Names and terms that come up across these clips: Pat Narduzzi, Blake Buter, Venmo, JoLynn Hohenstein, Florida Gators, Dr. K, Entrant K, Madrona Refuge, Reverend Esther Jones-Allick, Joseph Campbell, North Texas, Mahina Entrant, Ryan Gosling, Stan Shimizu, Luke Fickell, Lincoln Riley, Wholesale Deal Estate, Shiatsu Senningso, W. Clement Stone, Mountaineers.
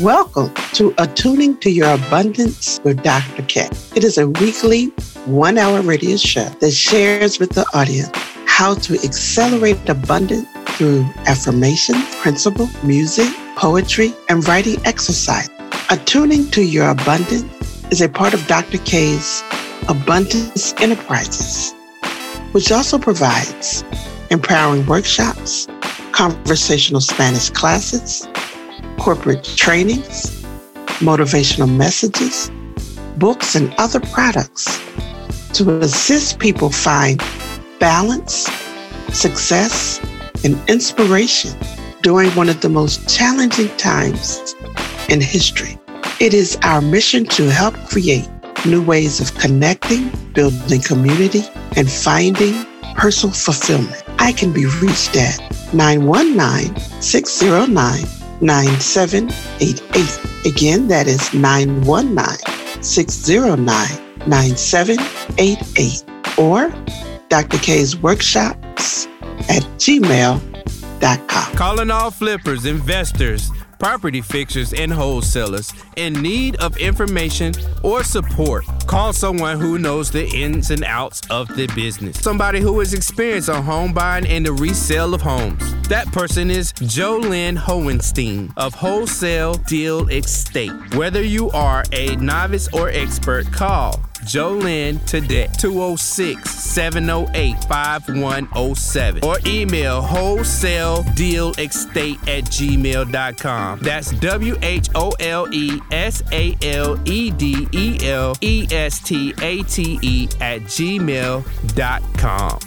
Welcome to Attuning to Your Abundance with Dr. K. It is a weekly 1-hour radio show that shares with the audience how to accelerate abundance through affirmation, principle, music, poetry, and writing exercise. Attuning to Your Abundance is a part of Dr. K's Abundance Enterprises, which also provides empowering workshops, conversational Spanish classes, corporate trainings, motivational messages, books, and other products to assist people find balance, success, and inspiration during one of the most challenging times in history. It is our mission to help create new ways of connecting, building community, and finding personal fulfillment. I can be reached at 919-609-9788. Again, that is 919-609-9788. Or Dr. K's Workshops at gmail.com. Calling all flippers, investors, property fixers, and wholesalers in need of information or support. Call someone who knows the ins and outs of the business. Somebody who is experienced on home buying and the resale of homes. That person is JoLynn Hohenstein of Wholesale Deal Estate. Whether you are a novice or expert, call JoLynn today, 206-708-5107, or email wholesaledealestate@gmail.com. That's wholesaledealestate@gmail.com.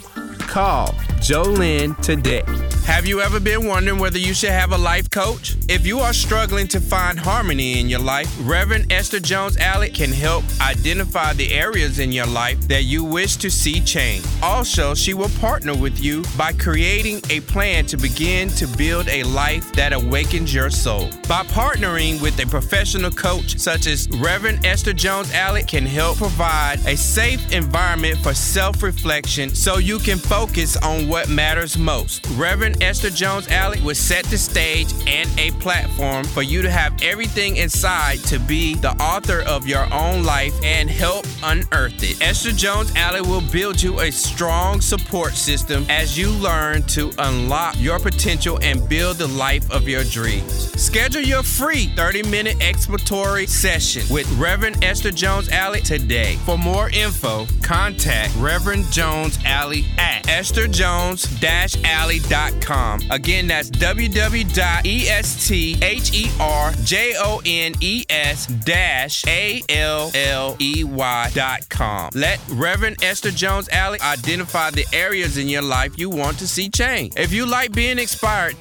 Call JoLynn today. Have you ever been wondering whether you should have a life coach? If you are struggling to find harmony in your life, Reverend Esther Jones-Allick can help identify the areas in your life that you wish to see change. Also, she will partner with you by creating a plan to begin to build a life that awakens your soul. By partnering with a professional coach such as Reverend Esther Jones-Allick can help provide a safe environment for self-reflection so you can focus on what matters most. Reverend Esther Jones-Allick will set the stage and a platform for you to have everything inside to be the author of your own life and help unearth it. Esther Jones-Allick will build you a strong support system as you learn to unlock your potential and build the life of your dreams. Schedule your free 30-minute exploratory session with Reverend Esther Jones-Allick today. For more info, contact Reverend Jones-Allick at estherjones-allick.com. Again, that's www.estherjones-alley.com. Let Reverend Esther Jones-Allick identify the areas in your life you want to see change. If you like being inspired,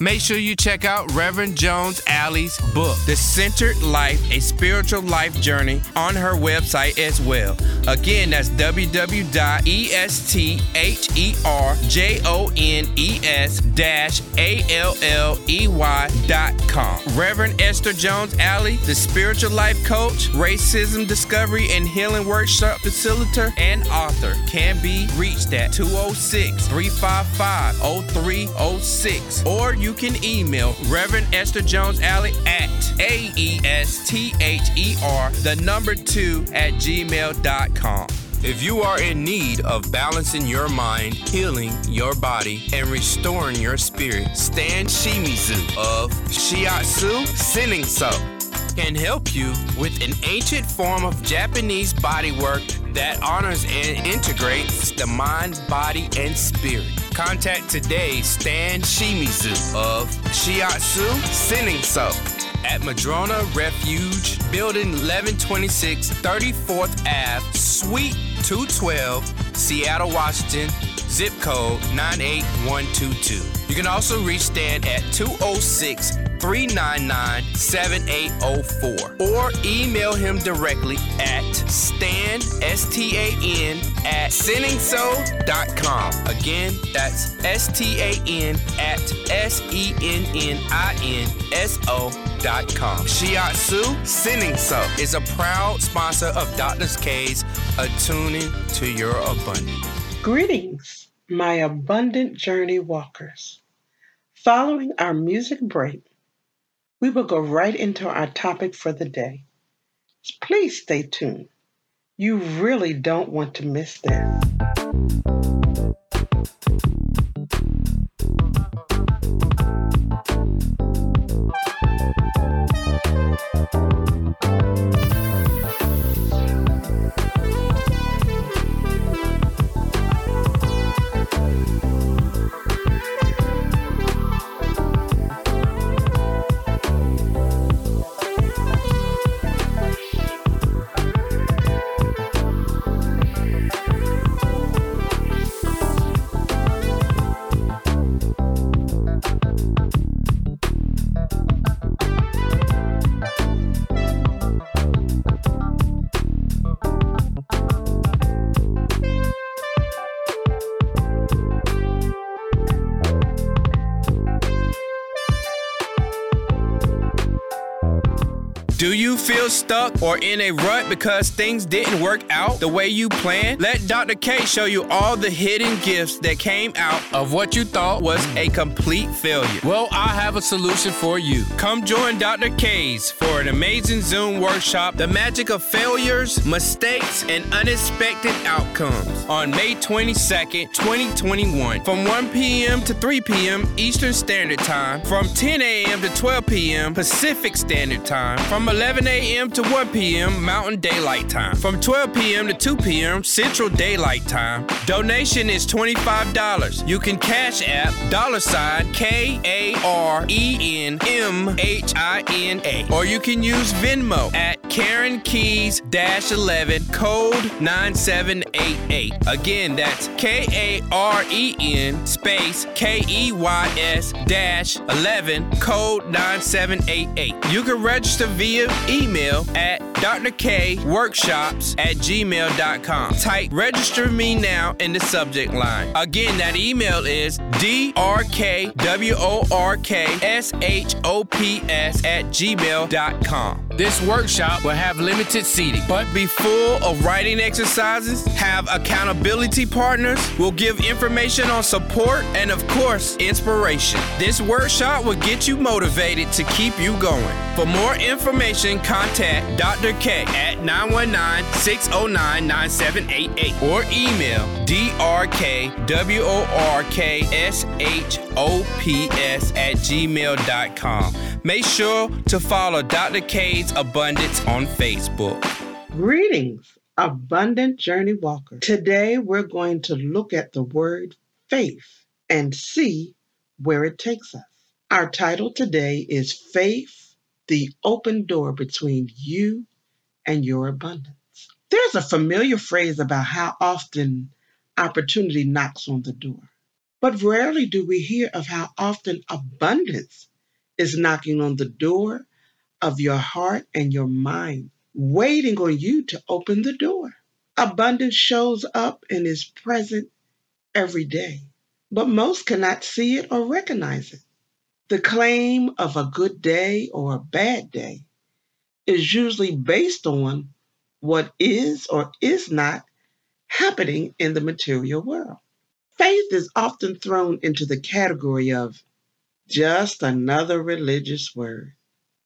make sure you check out Reverend Jones-Allick's book, The Centered Life, A Spiritual Life Journey, on her website as well. Again, that's www.estherjones-alley.com. Reverend Esther Jones-Allick, the spiritual life coach, racism discovery and healing workshop facilitator, and author, can be reached at 206-355-0306, or you can email Reverend Esther Jones-Allick at aesther2@gmail.com. If you are in need of balancing your mind, healing your body, and restoring your spirit, Stan Shimizu of Shiatsu Senningso can help you with an ancient form of Japanese bodywork that honors and integrates the mind, body, and spirit. Contact today Stan Shimizu of Shiatsu Senningso at Madrona Refuge, Building 1126, 34th Ave, Suite 212, Seattle, Washington, zip code 98122. You can also reach Stan at 206-399-7804, or email him directly at stan, S-T-A-N, at senningso.com. Again, that's S-T-A-N at S-E-N-N-I-N-S-O.com. Shiatsu Senningso is a proud sponsor of Dr. K's Attuning to Your Abundance. Greetings, my abundant journey walkers. Following our music break, we will go right into our topic for the day. Please stay tuned. You really don't want to miss this. Do you feel stuck or in a rut because things didn't work out the way you planned? Let Dr. K show you all the hidden gifts that came out of what you thought was a complete failure. Well, I have a solution for you. Come join Dr. K's for an amazing Zoom workshop, The Magic of Failures, Mistakes, and Unexpected Outcomes, on May 22nd, 2021, from 1 p.m. to 3 p.m. Eastern Standard Time, from 10 a.m. to 12 p.m. Pacific Standard Time, from 11 a.m. to 1 p.m. Mountain Daylight Time, from 12 p.m. to 2 p.m. Central Daylight Time. Donation is $25. You can cash app $KARENMHINA, or you can use Venmo at Karen Keys-11 code 9788. Again, that's KAREN space KEYS-11 code 9788. You can register via email at drkworkshops@gmail.com. Type register me now in the subject line. Again, that email is drkworkshops@gmail.com. This workshop will have limited seating, but be full of writing exercises, have accountability partners, will give information on support, and of course, inspiration. This workshop will get you motivated to keep you going. For more information, contact Dr. K at 919-609-9788 or email drkworkshops@gmail.com. Make sure to follow Dr. K's Abundance on Facebook. Greetings, Abundant Journey Walker. Today, we're going to look at the word faith and see where it takes us. Our title today is Faith, the open door between you and your abundance. There's a familiar phrase about how often opportunity knocks on the door, but rarely do we hear of how often abundance is knocking on the door of your heart and your mind, waiting on you to open the door. Abundance shows up and is present every day, but most cannot see it or recognize it. The claim of a good day or a bad day is usually based on what is or is not happening in the material world. Faith is often thrown into the category of just another religious word.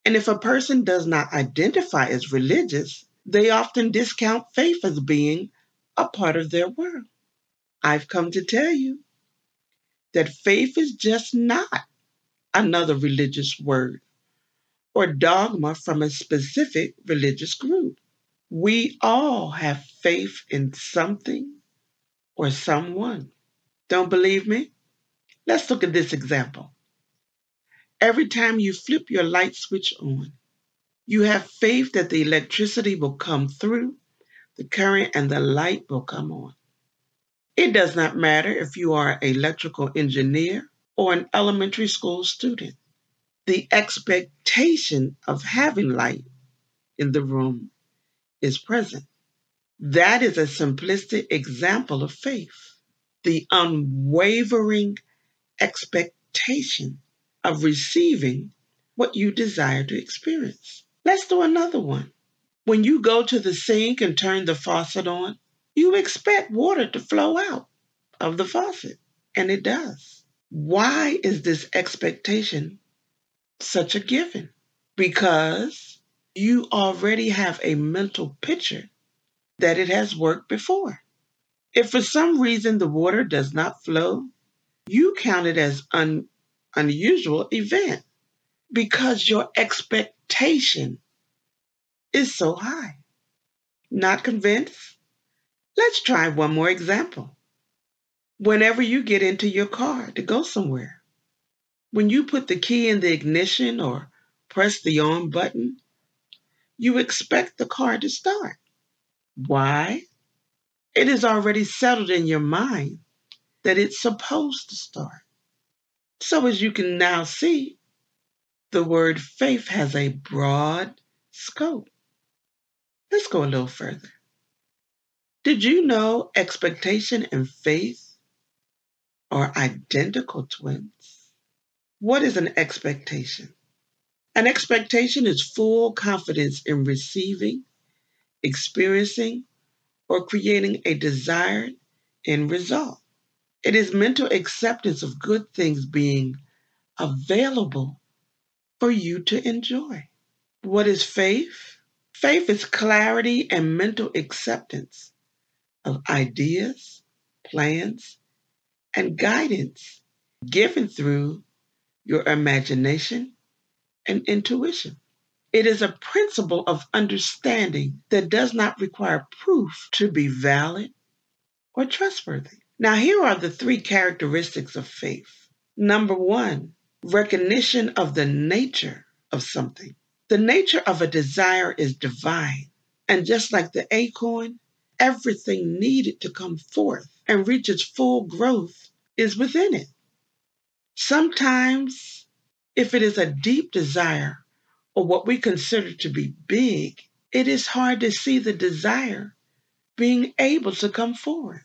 And if a person does not identify as religious, they often discount faith as being a part of their world. I've come to tell you that faith is just not another religious word or dogma from a specific religious group. We all have faith in something or someone. Don't believe me? Let's look at this example. Every time you flip your light switch on, you have faith that the electricity will come through the current and the light will come on. It does not matter if you are an electrical engineer or an elementary school student. The expectation of having light in the room is present. That is a simplistic example of faith, the unwavering expectation of receiving what you desire to experience. Let's do another one. When you go to the sink and turn the faucet on, you expect water to flow out of the faucet, and it does. Why is this expectation such a given? because you already have a mental picture that it has worked before. If for some reason the water does not flow, you count it as an unusual event because your expectation is so high. Not convinced? Let's try one more example. Whenever you get into your car to go somewhere, when you put the key in the ignition or press the on button, you expect the car to start. Why? It is already settled in your mind that it's supposed to start. So as you can now see, the word faith has a broad scope. Let's go a little further. Did you know expectation and faith are identical twins? What is an expectation? An expectation is full confidence in receiving, experiencing, or creating a desired end result. It is mental acceptance of good things being available for you to enjoy. What is faith? Faith is clarity and mental acceptance of ideas, plans, and guidance given through your imagination and intuition. It is a principle of understanding that does not require proof to be valid or trustworthy. Now, here are the three characteristics of faith. Number one, recognition of the nature of something. The nature of a desire is divine, and just like the acorn, everything needed to come forth and reach its full growth is within it. Sometimes, if it is a deep desire, or what we consider to be big, it is hard to see the desire being able to come forward.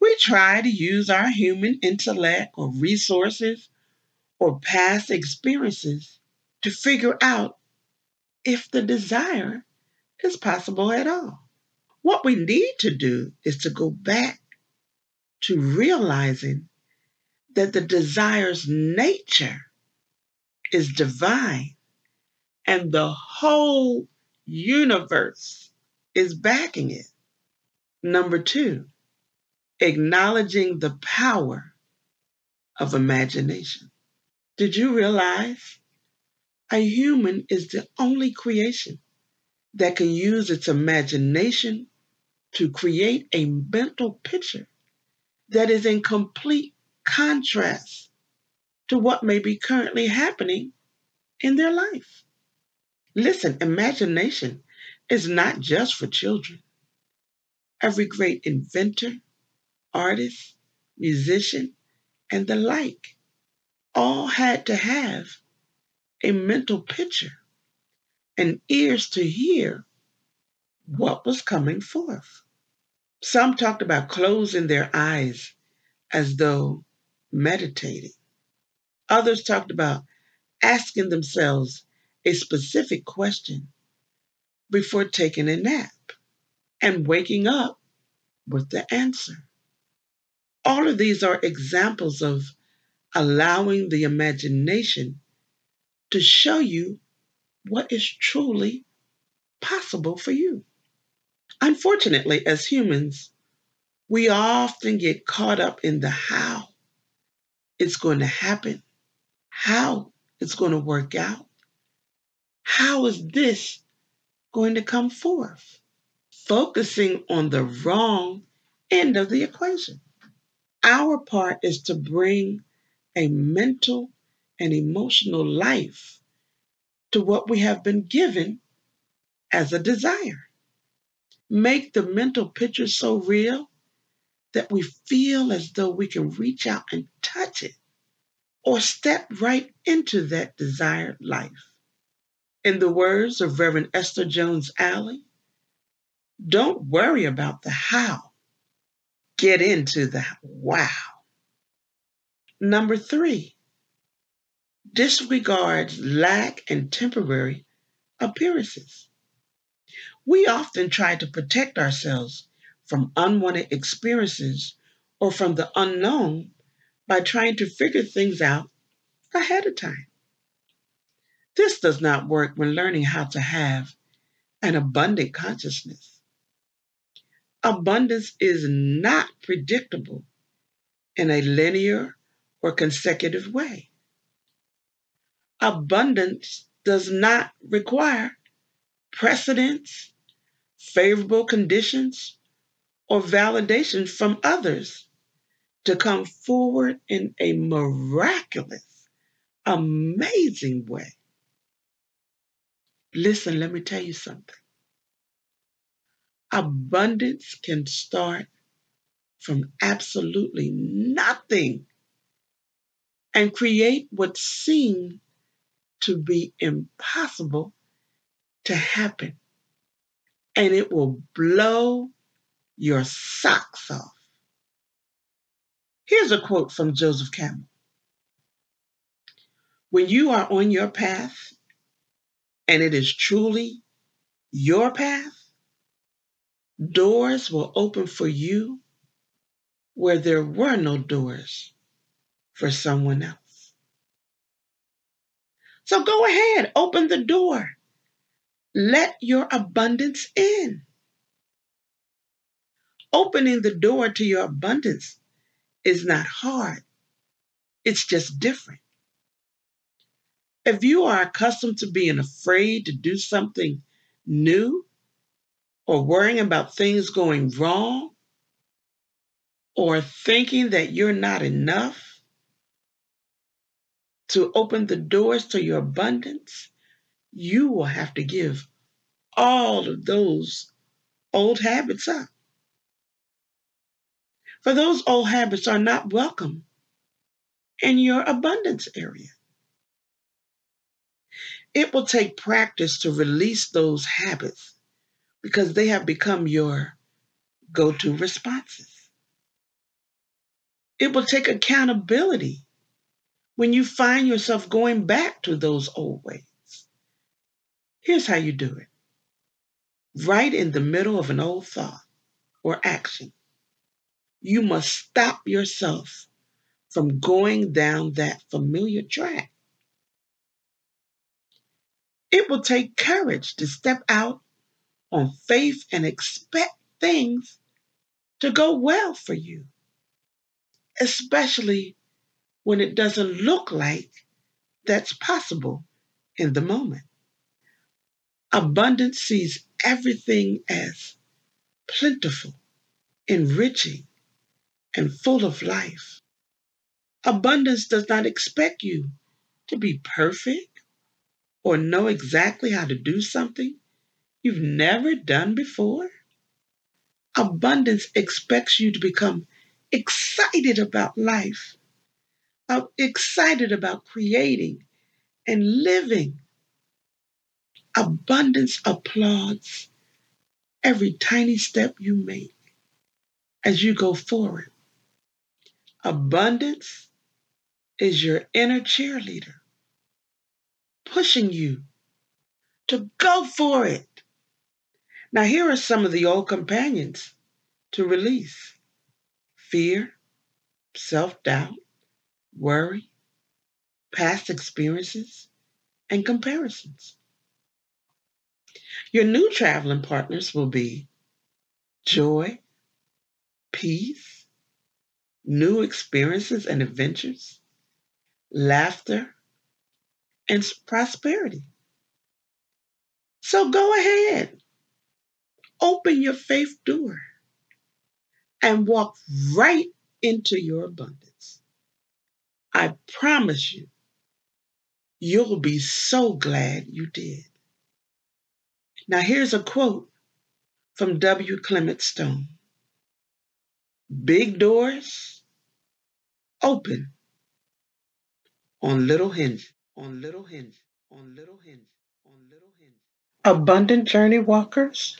We try to use our human intellect or resources or past experiences to figure out if the desire is possible at all. What we need to do is to go back to realizing that the desire's nature is divine. And the whole universe is backing it. Number two, acknowledging the power of imagination. Did you realize a human is the only creation that can use its imagination to create a mental picture that is in complete contrast to what may be currently happening in their life? Listen, imagination is not just for children. Every great inventor, artist, musician, and the like all had to have a mental picture and ears to hear what was coming forth. Some talked about closing their eyes as though meditating. Others talked about asking themselves a specific question before taking a nap and waking up with the answer. All of these are examples of allowing the imagination to show you what is truly possible for you. Unfortunately, as humans, we often get caught up in the how it's going to happen, how it's going to work out. How is this going to come forth? Focusing on the wrong end of the equation. Our part is to bring a mental and emotional life to what we have been given as a desire. Make the mental picture so real that we feel as though we can reach out and touch it or step right into that desired life. In the words of Reverend Esther Jones-Allick, don't worry about the how. Get into the wow. Number three, disregards lack and temporary appearances. We often try to protect ourselves from unwanted experiences or from the unknown by trying to figure things out ahead of time. This does not work when learning how to have an abundant consciousness. Abundance is not predictable in a linear or consecutive way. Abundance does not require precedence, favorable conditions, or validation from others to come forward in a miraculous, amazing way. Listen, let me tell you something. Abundance can start from absolutely nothing and create what seemed to be impossible to happen. And it will blow your socks off. Here's a quote from Joseph Campbell. When you are on your path, and it is truly your path, doors will open for you where there were no doors for someone else. So go ahead, open the door. Let your abundance in. Opening the door to your abundance is not hard. It's just different. If you are accustomed to being afraid to do something new or worrying about things going wrong or thinking that you're not enough, to open the doors to your abundance, you will have to give all of those old habits up. For those old habits are not welcome in your abundance area. It will take practice to release those habits because they have become your go-to responses. It will take accountability when you find yourself going back to those old ways. Here's how you do it. Right in the middle of an old thought or action, you must stop yourself from going down that familiar track. It will take courage to step out on faith and expect things to go well for you, especially when it doesn't look like that's possible in the moment. Abundance sees everything as plentiful, enriching, and full of life. Abundance does not expect you to be perfect or know exactly how to do something you've never done before. Abundance expects you to become excited about life, excited about creating and living. Abundance applauds every tiny step you make as you go forward. Abundance is your inner cheerleader, pushing you to go for it. Now, here are some of the old companions to release: fear, self-doubt, worry, past experiences, and comparisons. Your new traveling partners will be joy, peace, new experiences and adventures, laughter, and prosperity. So go ahead, open your faith door and walk right into your abundance. I promise you, you'll be so glad you did. Now here's a quote from W. Clement Stone. Big doors open on little hinges. Abundant journey walkers,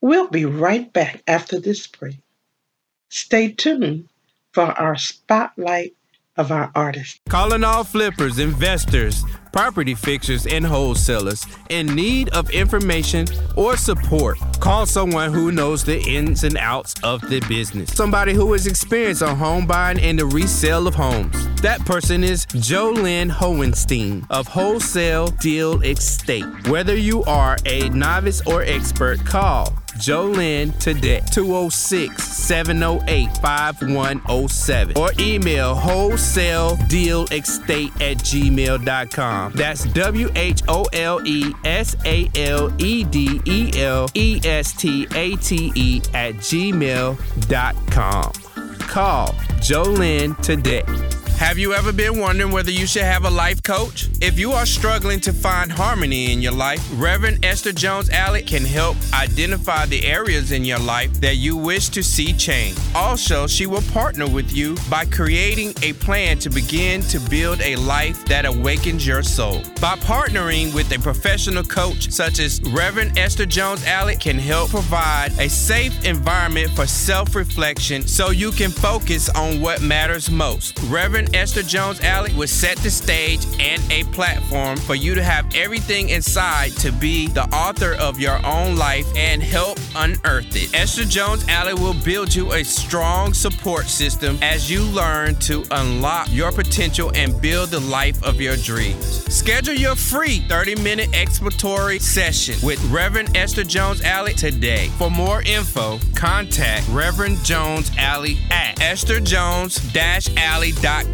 we'll be right back after this break. Stay tuned for our spotlight of our artists. Calling all flippers, investors, property fixers, and wholesalers in need of information or support. Call someone who knows the ins and outs of the business. Somebody who is experienced on home buying and the resale of homes. That person is JoLynn Hohenstein of Wholesale Deal Estate. Whether you are a novice or expert, call JoLynn today, 206-708-5107, or email wholesaledealestate@gmail.com. That's wholesaledealestate@gmail.com. Call JoLynn today. Have you ever been wondering whether you should have a life coach? If you are struggling to find harmony in your life, Reverend Esther Jones-Allick can help identify the areas in your life that you wish to see change. Also, she will partner with you by creating a plan to begin to build a life that awakens your soul. By partnering with a professional coach such as Reverend Esther Jones-Allick can help provide a safe environment for self-reflection so you can focus on what matters most. Reverend Esther Jones-Allick will set the stage and a platform for you to have everything inside to be the author of your own life and help unearth it. Esther Jones-Allick will build you a strong support system as you learn to unlock your potential and build the life of your dreams. Schedule your free 30-minute exploratory session with Reverend Esther Jones-Allick today. For more info, contact Reverend Jones-Allick at estherjones-allick.com.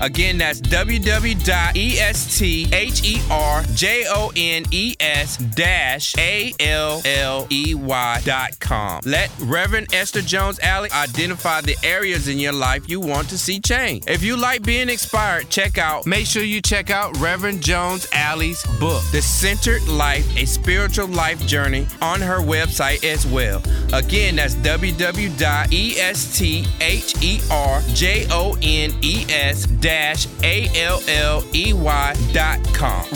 Again, that's www.estherjones-alley.com. Let Reverend Esther Jones-Allick identify the areas in your life you want to see change. If you like being inspired, make sure you check out Reverend Jones-Allick's book, The Centered Life, A Spiritual Life Journey, on her website as well. Again, that's www.estherjones-alley.com.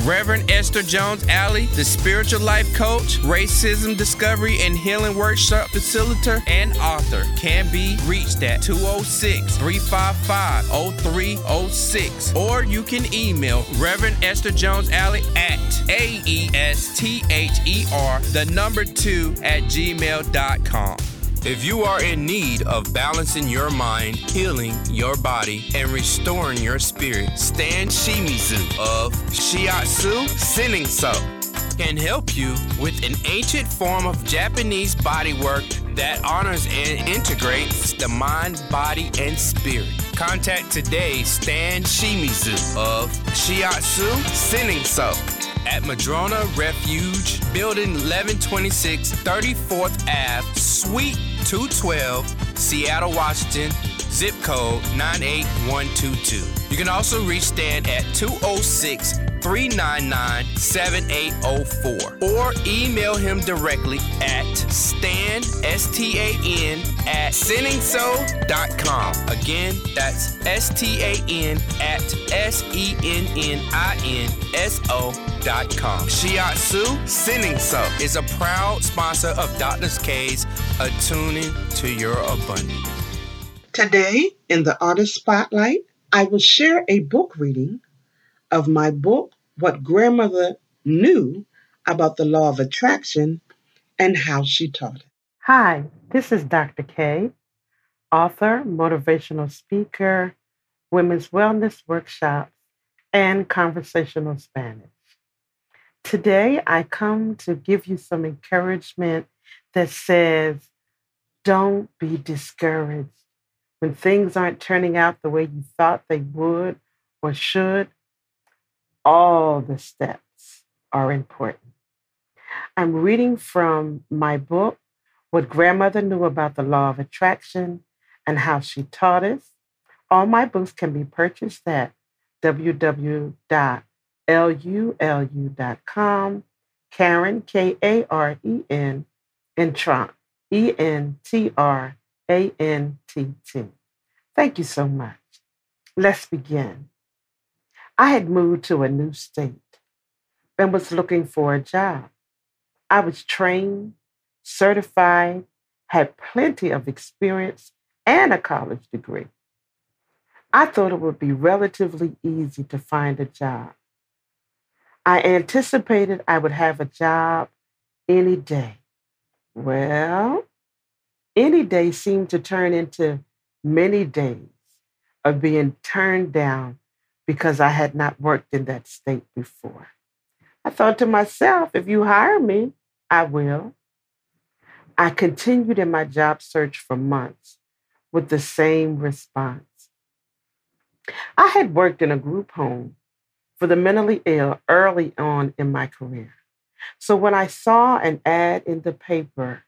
Reverend Esther Jones-Allick, the spiritual life coach, racism discovery and healing workshop facilitator, and author, can be reached at 206-355-0306, or you can email Reverend Esther Jones-Allick at aesther2@gmail.com. If you are in need of balancing your mind, healing your body, and restoring your spirit, Stan Shimizu of Shiatsu Senningso can help you with an ancient form of Japanese bodywork that honors and integrates the mind, body, and spirit. Contact today Stan Shimizu of Shiatsu Senningso at Madrona Refuge, Building 1126, 34th Ave, Suite 212, Seattle, Washington, zip code 98122. You can also reach Stan at 206-399-7804 or email him directly at stan, S-T-A-N, at senningso.com. Again, that's S-T-A-N at S-E-N-N-I-N-S-O.com. Shiatsu Senningso is a proud sponsor of Dr. K's Attuning to Your Abundance. Today, in the Artist Spotlight, I will share a book reading of my book, What Grandmother Knew About the Law of Attraction and How She Taught It. Hi, this is Dr. K, author, motivational speaker, women's wellness workshops, and conversational Spanish. Today, I come to give you some encouragement that says, don't be discouraged. When things aren't turning out the way you thought they would or should, all the steps are important. I'm reading from my book, What Grandmother Knew About the Law of Attraction and How She Taught Us. All my books can be purchased at www.lulu.com, Karen, K-A-R-E-N, Entrant, E-N-T-R-A-N-T-T. Thank you so much. Let's begin. I had moved to a new state and was looking for a job. I was trained, certified, had plenty of experience, and a college degree. I thought it would be relatively easy to find a job. I anticipated I would have a job any day. Well, any day seemed to turn into many days of being turned down because I had not worked in that state before. I thought to myself, if you hire me, I will. I continued in my job search for months with the same response. I had worked in a group home for the mentally ill early on in my career. So when I saw an ad in the paper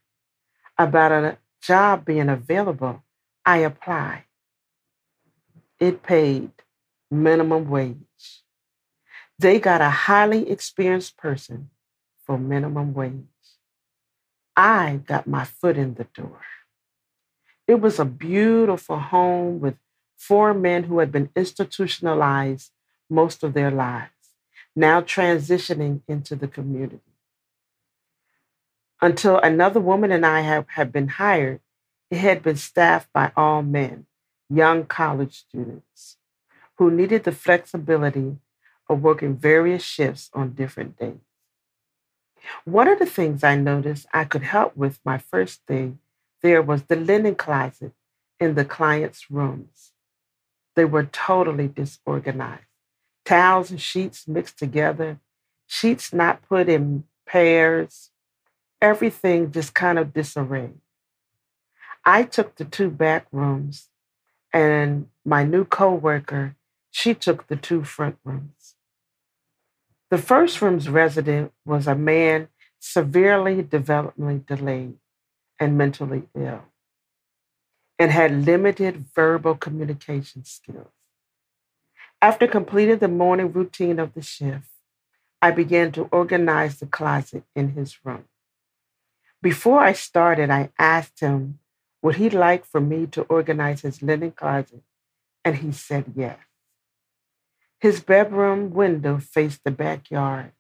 about a job being available, I applied. It paid minimum wage. They got a highly experienced person for minimum wage. I got my foot in the door. It was a beautiful home with 4 men who had been institutionalized most of their lives, now transitioning into the community. Until another woman and I had been hired, it had been staffed by all men, young college students, who needed the flexibility of working various shifts on different days. One of the things I noticed I could help with my first day there was the linen closet in the clients' rooms. They were totally disorganized. Towels and sheets mixed together, sheets not put in pairs, everything just kind of disarray. I took the 2 back rooms, and my new coworker, she took the 2 front rooms. The first room's resident was a man severely developmentally delayed and mentally ill and had limited verbal communication skills. After completing the morning routine of the shift, I began to organize the closet in his room. Before I started, I asked him, would he like for me to organize his linen closet? And he said yes. His bedroom window faced the backyard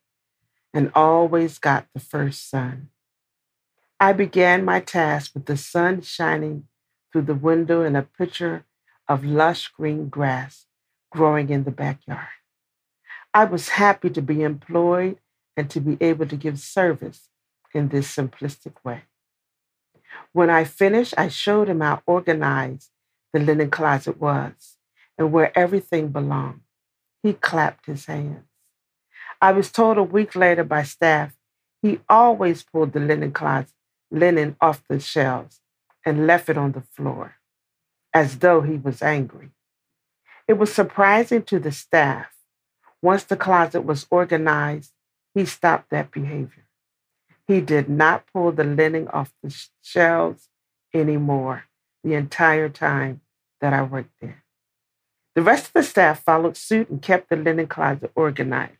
and always got the first sun. I began my task with the sun shining through the window and a picture of lush green grass growing in the backyard. I was happy to be employed and to be able to give service in this simplistic way. When I finished, I showed him how organized the linen closet was and where everything belonged. He clapped his hands. I was told a week later by staff, he always pulled the linen off the shelves and left it on the floor, as though he was angry. It was surprising to the staff. Once the closet was organized, he stopped that behavior. He did not pull the linen off the shelves anymore the entire time that I worked there. The rest of the staff followed suit and kept the linen closet organized.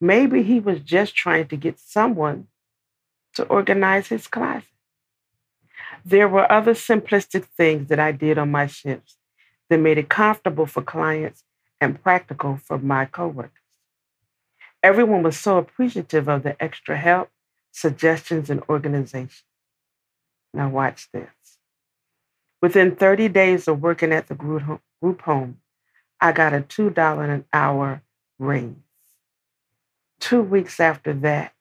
Maybe he was just trying to get someone to organize his closet. There were other simplistic things that I did on my shifts that made it comfortable for clients and practical for my coworkers. Everyone was so appreciative of the extra help, suggestions, and organization. Now watch this. Within 30 days of working at the group home, I got a $2 an hour raise. 2 weeks after that,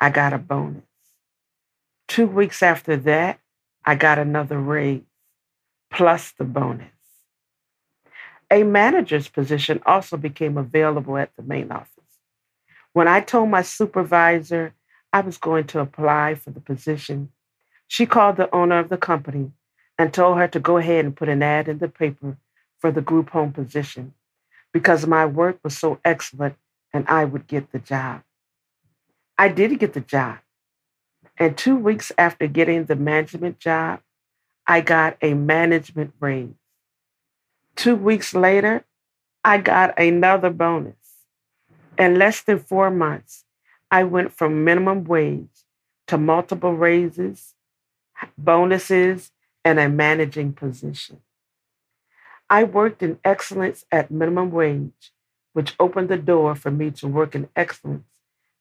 I got a bonus. 2 weeks after that, I got another raise, plus the bonus. A manager's position also became available at the main office. When I told my supervisor I was going to apply for the position, she called the owner of the company and told her to go ahead and put an ad in the paper for the group home position because my work was so excellent and I would get the job. I did get the job. And 2 weeks after getting the management job, I got a management raise. 2 weeks later, I got another bonus. In less than 4 months, I went from minimum wage to multiple raises, bonuses, and a managing position. I worked in excellence at minimum wage, which opened the door for me to work in excellence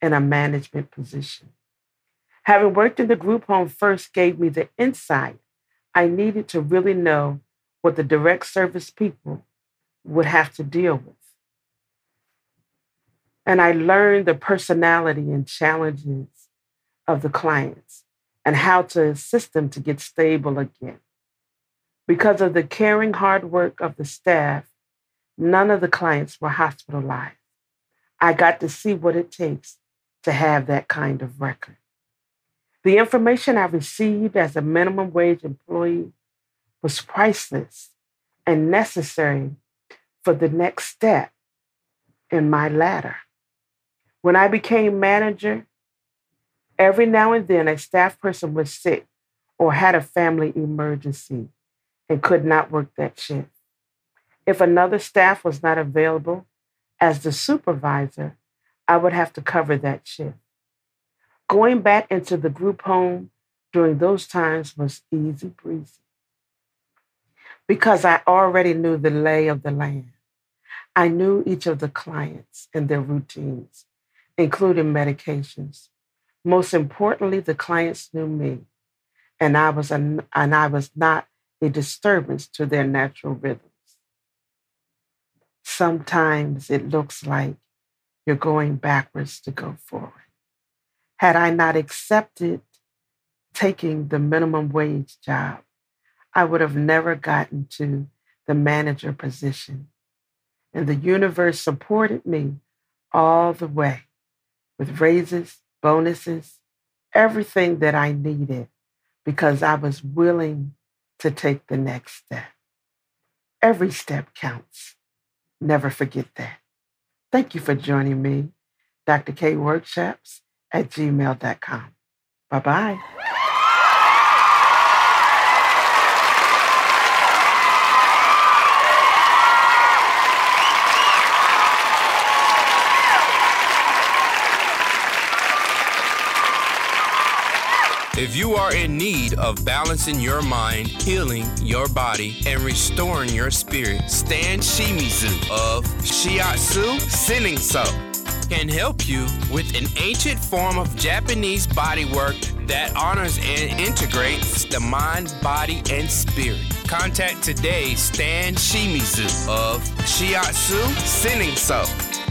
in a management position. Having worked in the group home first gave me the insight I needed to really know what the direct service people would have to deal with. And I learned the personality and challenges of the clients and how to assist them to get stable again. Because of the caring hard work of the staff, none of the clients were hospitalized. I got to see what it takes to have that kind of record. The information I received as a minimum wage employee was priceless and necessary for the next step in my ladder. When I became manager, every now and then a staff person was sick or had a family emergency and could not work that shift. If another staff was not available, as the supervisor, I would have to cover that shift. Going back into the group home during those times was easy breezy because I already knew the lay of the land. I knew each of the clients and their routines, including medications. Most importantly, the clients knew me, and I was not a disturbance to their natural rhythms. Sometimes it looks like you're going backwards to go forward. Had I not accepted taking the minimum wage job, I would have never gotten to the manager position. And the universe supported me all the way with raises, bonuses, everything that I needed because I was willing to take the next step. Every step counts. Never forget that. Thank you for joining me, Dr. K Workshops at gmail.com. Bye-bye. If you are in need of balancing your mind, healing your body, and restoring your spirit, Stan Shimizu of Shiatsu Senningso can help you with an ancient form of Japanese bodywork that honors and integrates the mind, body, and spirit. Contact today Stan Shimizu of Shiatsu Senningso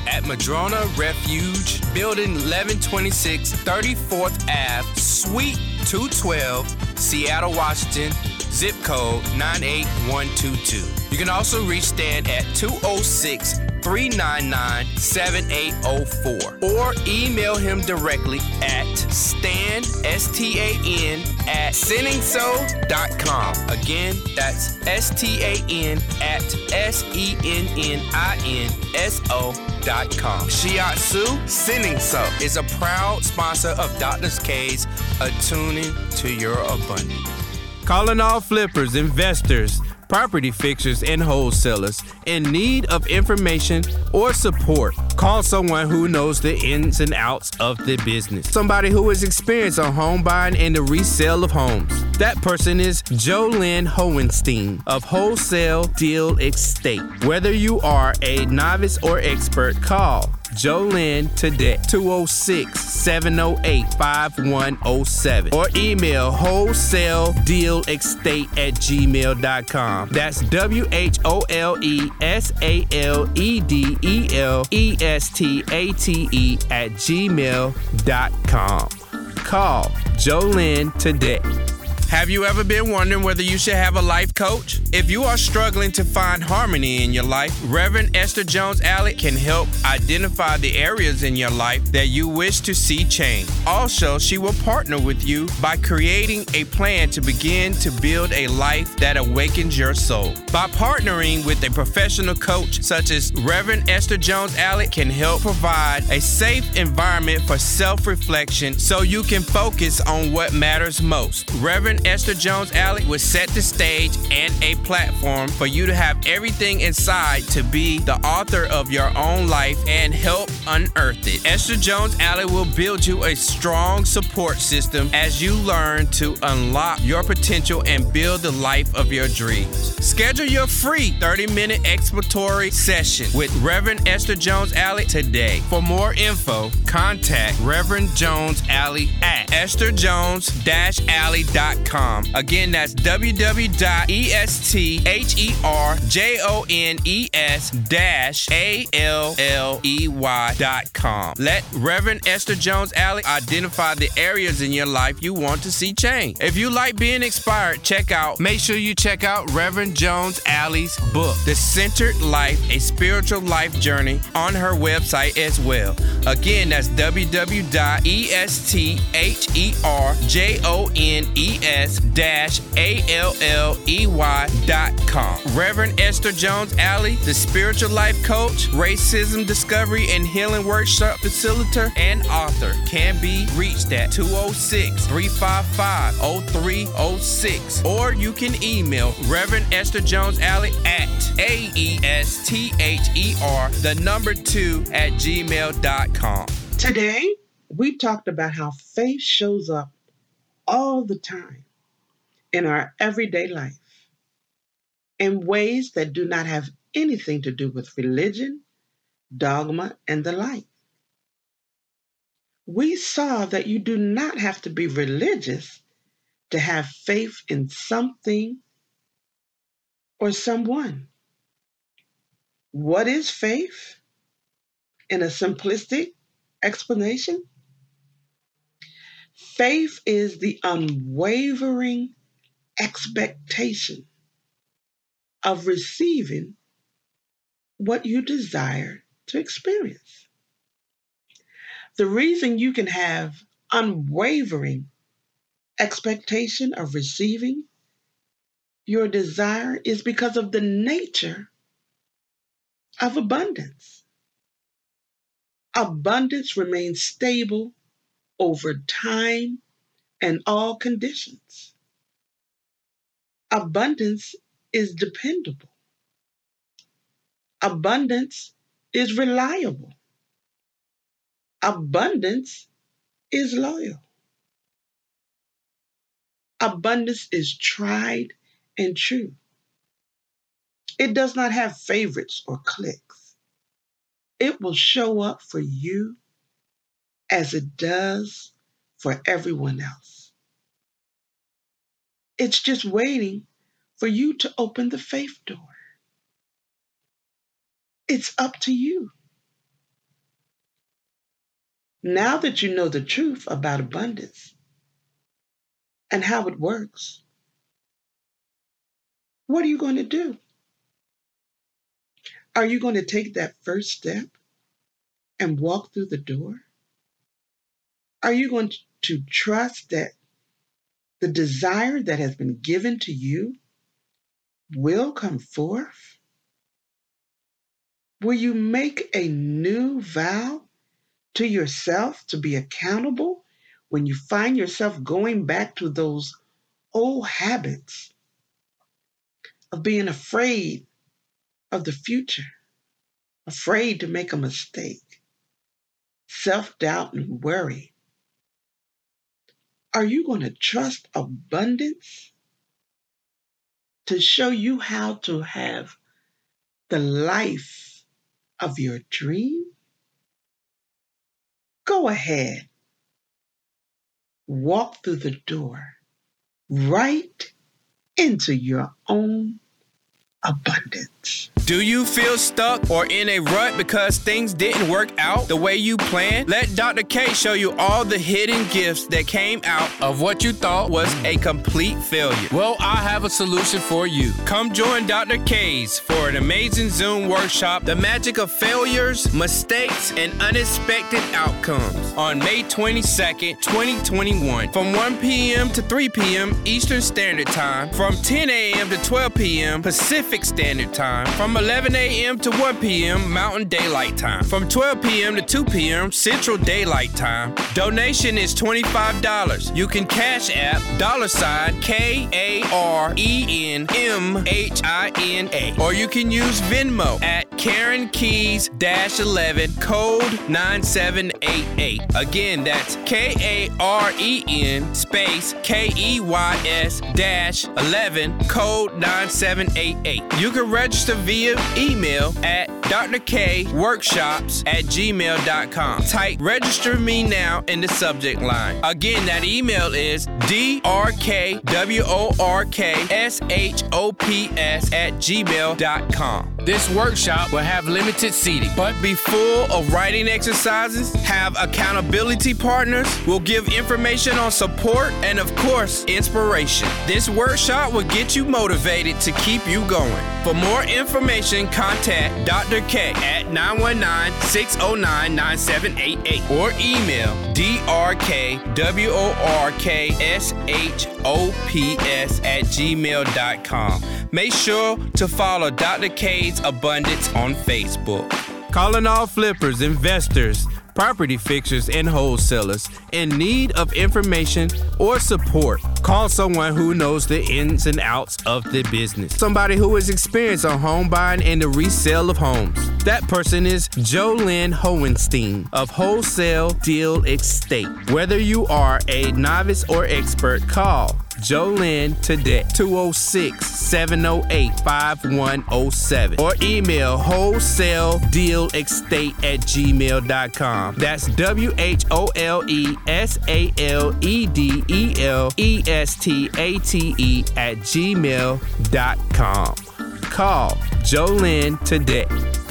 at Madrona Refuge, Building 1126, 34th Ave, Suite 212, Seattle, Washington, zip code 98122. You can also reach Stan at 206-399-7804 or email him directly at stan, S-T-A-N, at senningso.com. Again, that's S-T-A-N at S-E-N-N-I-N-S-O.com. Shiatsu Senningso is a proud sponsor of Dr. K's Attuning to Your Abundance. Calling all flippers, investors, property fixers, and wholesalers in need of information or support. Call someone who knows the ins and outs of the business. Somebody who is experienced on home buying and the resale of homes. That person is JoLynn Hohenstein of Wholesale Deal Estate. Whether you are a novice or expert, call JoLynn today, 206-708-5107, or email wholesaledealestate at gmail.com. That's WHOLESALEDELESTATE at gmail.com. Call JoLynn today. Have you ever been wondering whether you should have a life coach? If you are struggling to find harmony in your life, Reverend Esther Jones-Allick can help identify the areas in your life that you wish to see change. Also, she will partner with you by creating a plan to begin to build a life that awakens your soul. By partnering with a professional coach such as Reverend Esther Jones-Allick can help provide a safe environment for self-reflection so you can focus on what matters most. Reverend Esther Jones-Allick will set the stage and a platform for you to have everything inside to be the author of your own life and help unearth it. Esther Jones-Allick will build you a strong support system as you learn to unlock your potential and build the life of your dreams. Schedule your free 30-minute exploratory session with Reverend Esther Jones-Allick today. For more info, contact Reverend Jones-Allick at estherjones-allick.com. www.estherjones.com. Again, that's www.estherjones-alley.com. Let Reverend Esther Jones-Allick identify the areas in your life you want to see change. If you like being inspired, make sure you check out Reverend Jones-Allick's book, The Centered Life, A Spiritual Life Journey, on her website as well. Again, that's www.estherjones-alley.com. Reverend Esther Jones-Allick, the spiritual life coach, racism discovery and healing workshop facilitator, and author, can be reached at 206-355-0306, or you can email Reverend Esther Jones-Allick at aesther2@gmail.com. Today, we talked about how faith shows up all the time in our everyday life in ways that do not have anything to do with religion, dogma, and the like. We saw that you do not have to be religious to have faith in something or someone. What is faith? In a simplistic explanation, faith is the unwavering expectation of receiving what you desire to experience. The reason you can have unwavering expectation of receiving your desire is because of the nature of abundance. Abundance remains stable over time and all conditions. Abundance is dependable. Abundance is reliable. Abundance is loyal. Abundance is tried and true. It does not have favorites or cliques. It will show up for you as it does for everyone else. It's just waiting for you to open the faith door. It's up to you. Now that you know the truth about abundance and how it works, what are you going to do? Are you going to take that first step and walk through the door? Are you going to trust that the desire that has been given to you will come forth? Will you make a new vow to yourself to be accountable when you find yourself going back to those old habits of being afraid of the future, afraid to make a mistake, self-doubt and worry? Are you going to trust abundance to show you how to have the life of your dream? Go ahead. Walk through the door right into your own abundance. Do you feel stuck or in a rut because things didn't work out the way you planned? Let Dr. K show you all the hidden gifts that came out of what you thought was a complete failure. Well, I have a solution for you. Come join Dr. K's for an amazing Zoom workshop, The Magic of Failures, Mistakes, and Unexpected Outcomes, on May 22nd, 2021, from 1 p.m. to 3 p.m. Eastern Standard Time, from 10 a.m. to 12 p.m. Pacific Standard Time, from 11 a.m. to 1 p.m. Mountain Daylight Time, from 12 p.m. to 2 p.m. Central Daylight Time. Donation is $25. You can cash app $KARENMHINA, or you can use Venmo at Karen Keys-11 code 9788. Again, that's Karen space KEYS-11 code 9788. You can register via email at drkworkshops@gmail.com. Type register me now in the subject line. Again, that email is drkworkshops@gmail.com. This workshop will have limited seating, but be full of writing exercises, have accountability partners, will give information on support, and of course, inspiration. This workshop will get you motivated to keep you going. For more information, contact Dr. K at 919-609-9788 or email drkworkshops@gmail.com. Make sure to follow Dr. K's Abundance on Facebook. Calling all flippers, investors, property fixers, and wholesalers in need of information or support. Call someone who knows the ins and outs of the business. Somebody who is experienced on home buying and the resale of homes. That person is JoLynn Hohenstein of Wholesale Deal Estate. Whether you are a novice or expert, call JoLynn today, 206-708-5107, or email wholesaledealestate@gmail.com. That's wholesaledealestate@gmail.com. Call JoLynn today.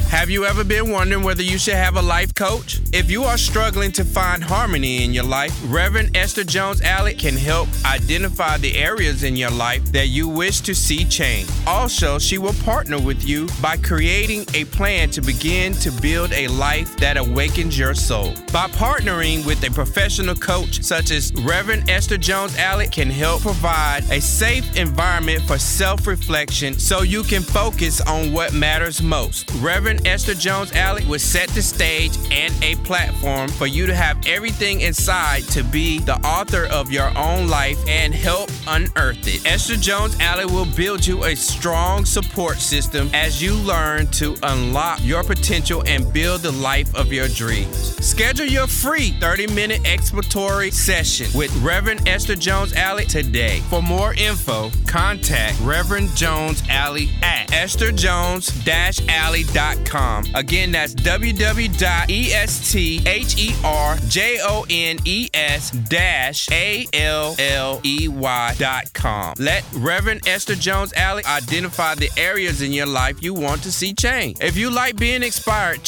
Have you ever been wondering whether you should have a life coach? If you are struggling to find harmony in your life, Reverend Esther Jones-Allick can help identify the areas in your life that you wish to see change. Also, she will partner with you by creating a plan to begin to build a life that awakens your soul. By partnering with a professional coach such as Reverend Esther Jones-Allick can help provide a safe environment for self-reflection so you can focus on what matters most. Reverend Esther Jones-Allick will set the stage and a platform for you to have everything inside to be the author of your own life and help unearth it. Esther Jones-Allick will build you a strong support system as you learn to unlock your potential and build the life of your dreams. Schedule your free 30-minute exploratory session with Reverend Esther Jones-Allick today. For more info, contact Reverend Jones-Allick at estherjones-allick.com. Again, that's www.estherjones-alley.com. Let Reverend Esther Jones-Allick identify the areas in your life you want to see change. If you like being inspired,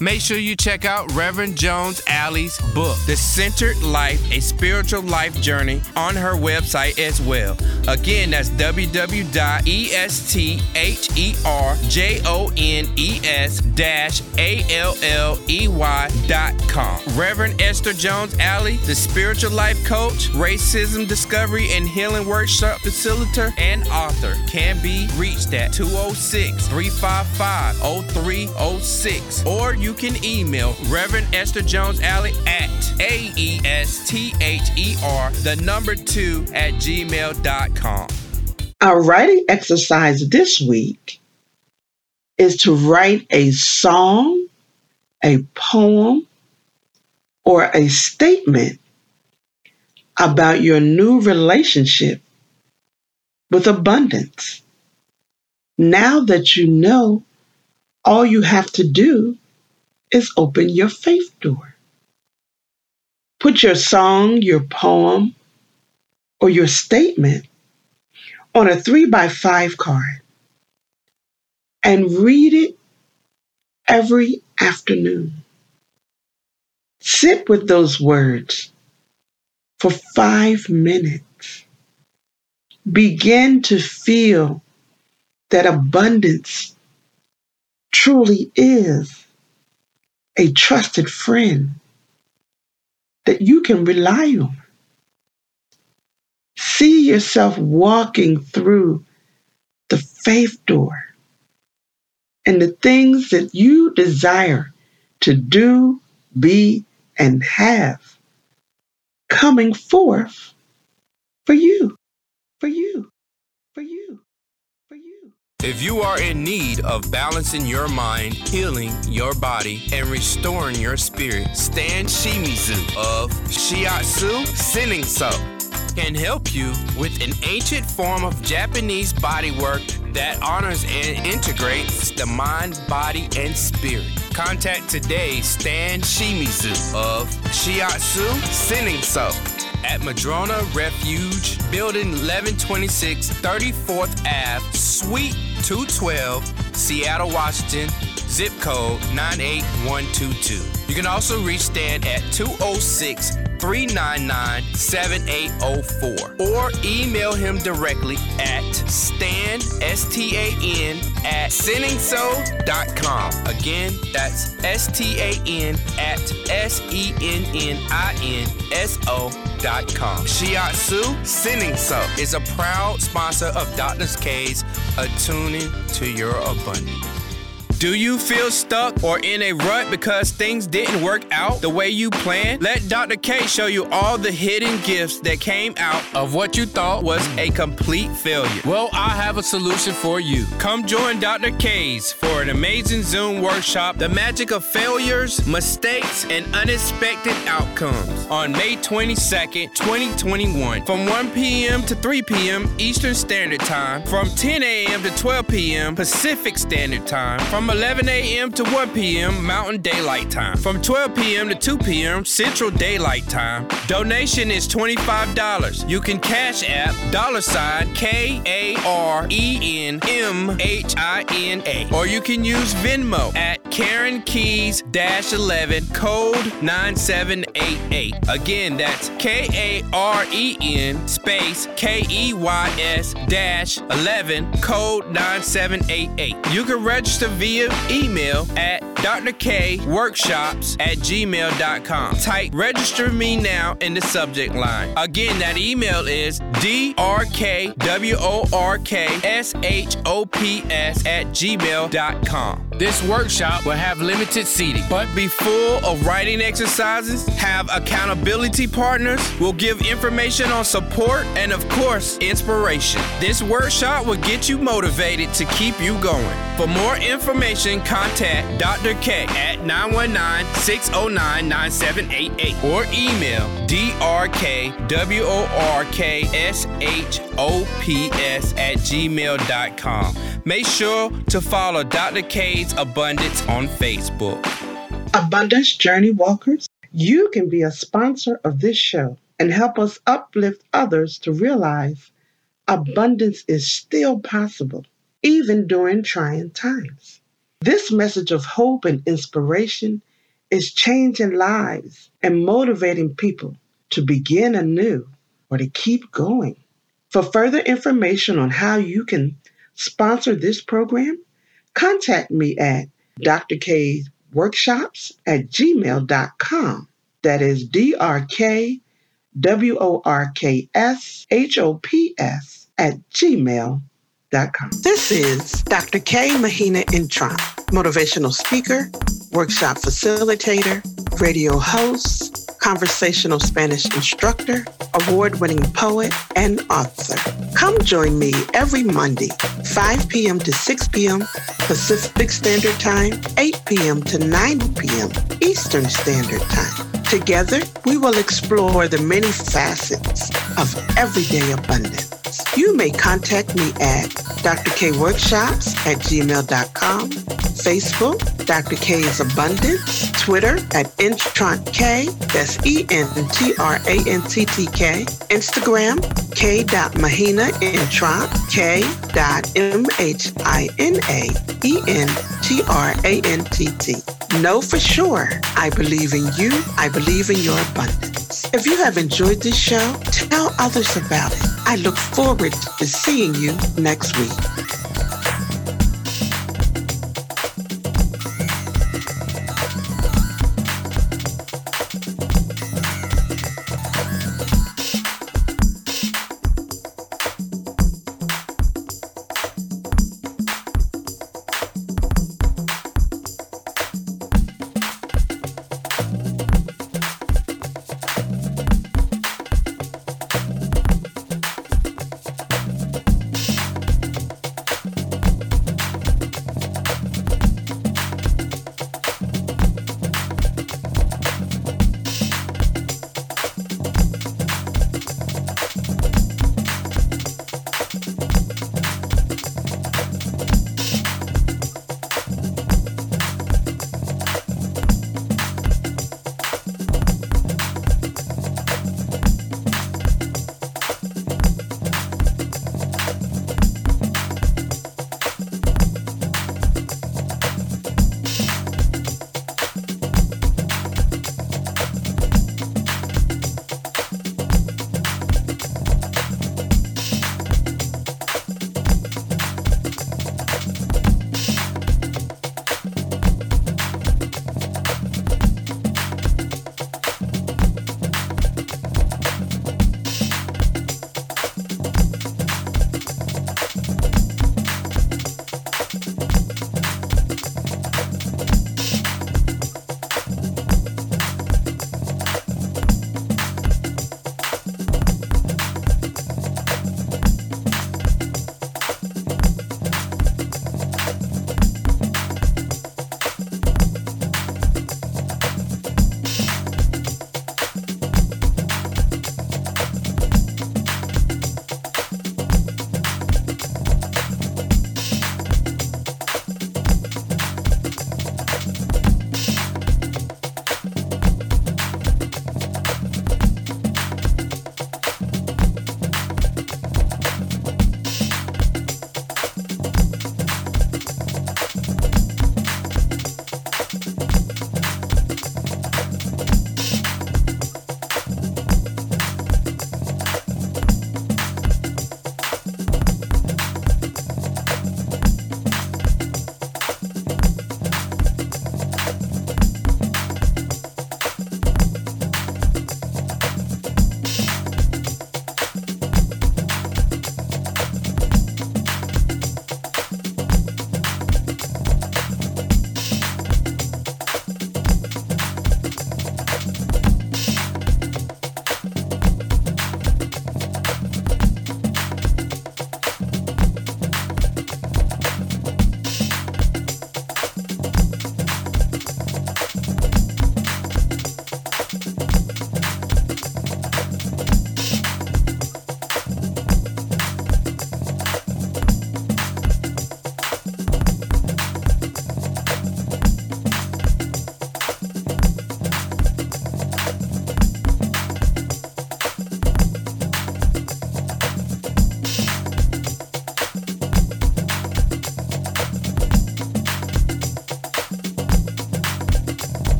make sure you check out Reverend Jones-Allick's book, The Centered Life, A Spiritual Life Journey, on her website as well. Again, that's www.estherjones-alley.com. Reverend Esther Jones-Allick, the spiritual life coach, racism discovery and healing workshop facilitator, and author, can be reached at 206-355-0306, or you can email Reverend Esther Jones-Allick at aesther2@gmail.com. Our writing exercise this week is to write a song, a poem, or a statement about your new relationship with abundance. Now that you know, all you have to do is open your faith door. Put your song, your poem, or your statement on a 3x5 card and read it every afternoon. Sit with those words for 5 minutes. Begin to feel that abundance truly is a trusted friend that you can rely on. See yourself walking through the faith door, and the things that you desire to do, be, and have coming forth for you. If you are in need of balancing your mind, healing your body, and restoring your spirit, Stan Shimizu of Shiatsu Senningso can help you with an ancient form of Japanese bodywork that honors and integrates the mind, body, and spirit. Contact today Stan Shimizu of Shiatsu Senningso at Madrona Refuge, Building 1126, 34th Ave, Suite 212, Seattle, Washington, zip code 98122. You can also reach Stan at 206-399-7804 or email him directly at stan, S-T-A-N, at senningso.com. Again, that's S-T-A-N at S-E-N-N-I-N-S-O.com. Shiatsu Senningso is a proud sponsor of Dr. K's Attuning to Your Abundance. Do you feel stuck or in a rut because things didn't work out the way you planned? Let Dr. K show you all the hidden gifts that came out of what you thought was a complete failure. Well, I have a solution for you. Come join Dr. K's for an amazing Zoom workshop, The Magic of Failures, Mistakes, and Unexpected Outcomes, on May 22nd, 2021, from 1 p.m. to 3 p.m. Eastern Standard Time, from 10 a.m. to 12 p.m. Pacific Standard Time, from 11 a.m. to 1 p.m. Mountain Daylight Time, from 12 p.m. to 2 p.m. Central Daylight Time. Donation is $25. You can cash app $ KARENMHINA, or you can use Venmo at Karen Keys-11 code 9788. Again, that's KAREN space KEYS-11 code 9788. You can register via email at drkworkshops@gmail.com. Type "register me now" in the subject line. Again, that email is drkworkshops@gmail.com. This workshop will have limited seating, but be full of writing exercises, have accountability partners, will give information on support, and of course, inspiration. This workshop will get you motivated to keep you going. For more information, contact Dr. K at 919-609-9788 or email drkworkshops@gmail.com. Make sure to follow Dr. K's Abundance on Facebook. Abundance Journey Walkers, you can be a sponsor of this show and help us uplift others to realize abundance is still possible, even during trying times. This message of hope and inspiration is changing lives and motivating people to begin anew or to keep going. For further information on how you can sponsor this program, contact me at drkworkshops@gmail.com. That is drkworkshops@gmail.com. This is Dr. K. Mahina Entrant, motivational speaker, workshop facilitator, radio host, conversational Spanish instructor, award-winning poet, and author. Come join me every Monday, 5 p.m. to 6 p.m. Pacific Standard Time, 8 p.m. to 9 p.m. Eastern Standard Time. Together, we will explore the many facets of everyday abundance. You may contact me at drkworkshops@gmail.com, Facebook, Dr. K's Abundance, Twitter at Entrant K, that's ENTRANTTK, Instagram, K.MahinaEntrant, K.MahinaEntrant. Know for sure, I believe in you, I believe in your abundance. If you have enjoyed this show, tell others about it. I look forward to seeing you next week.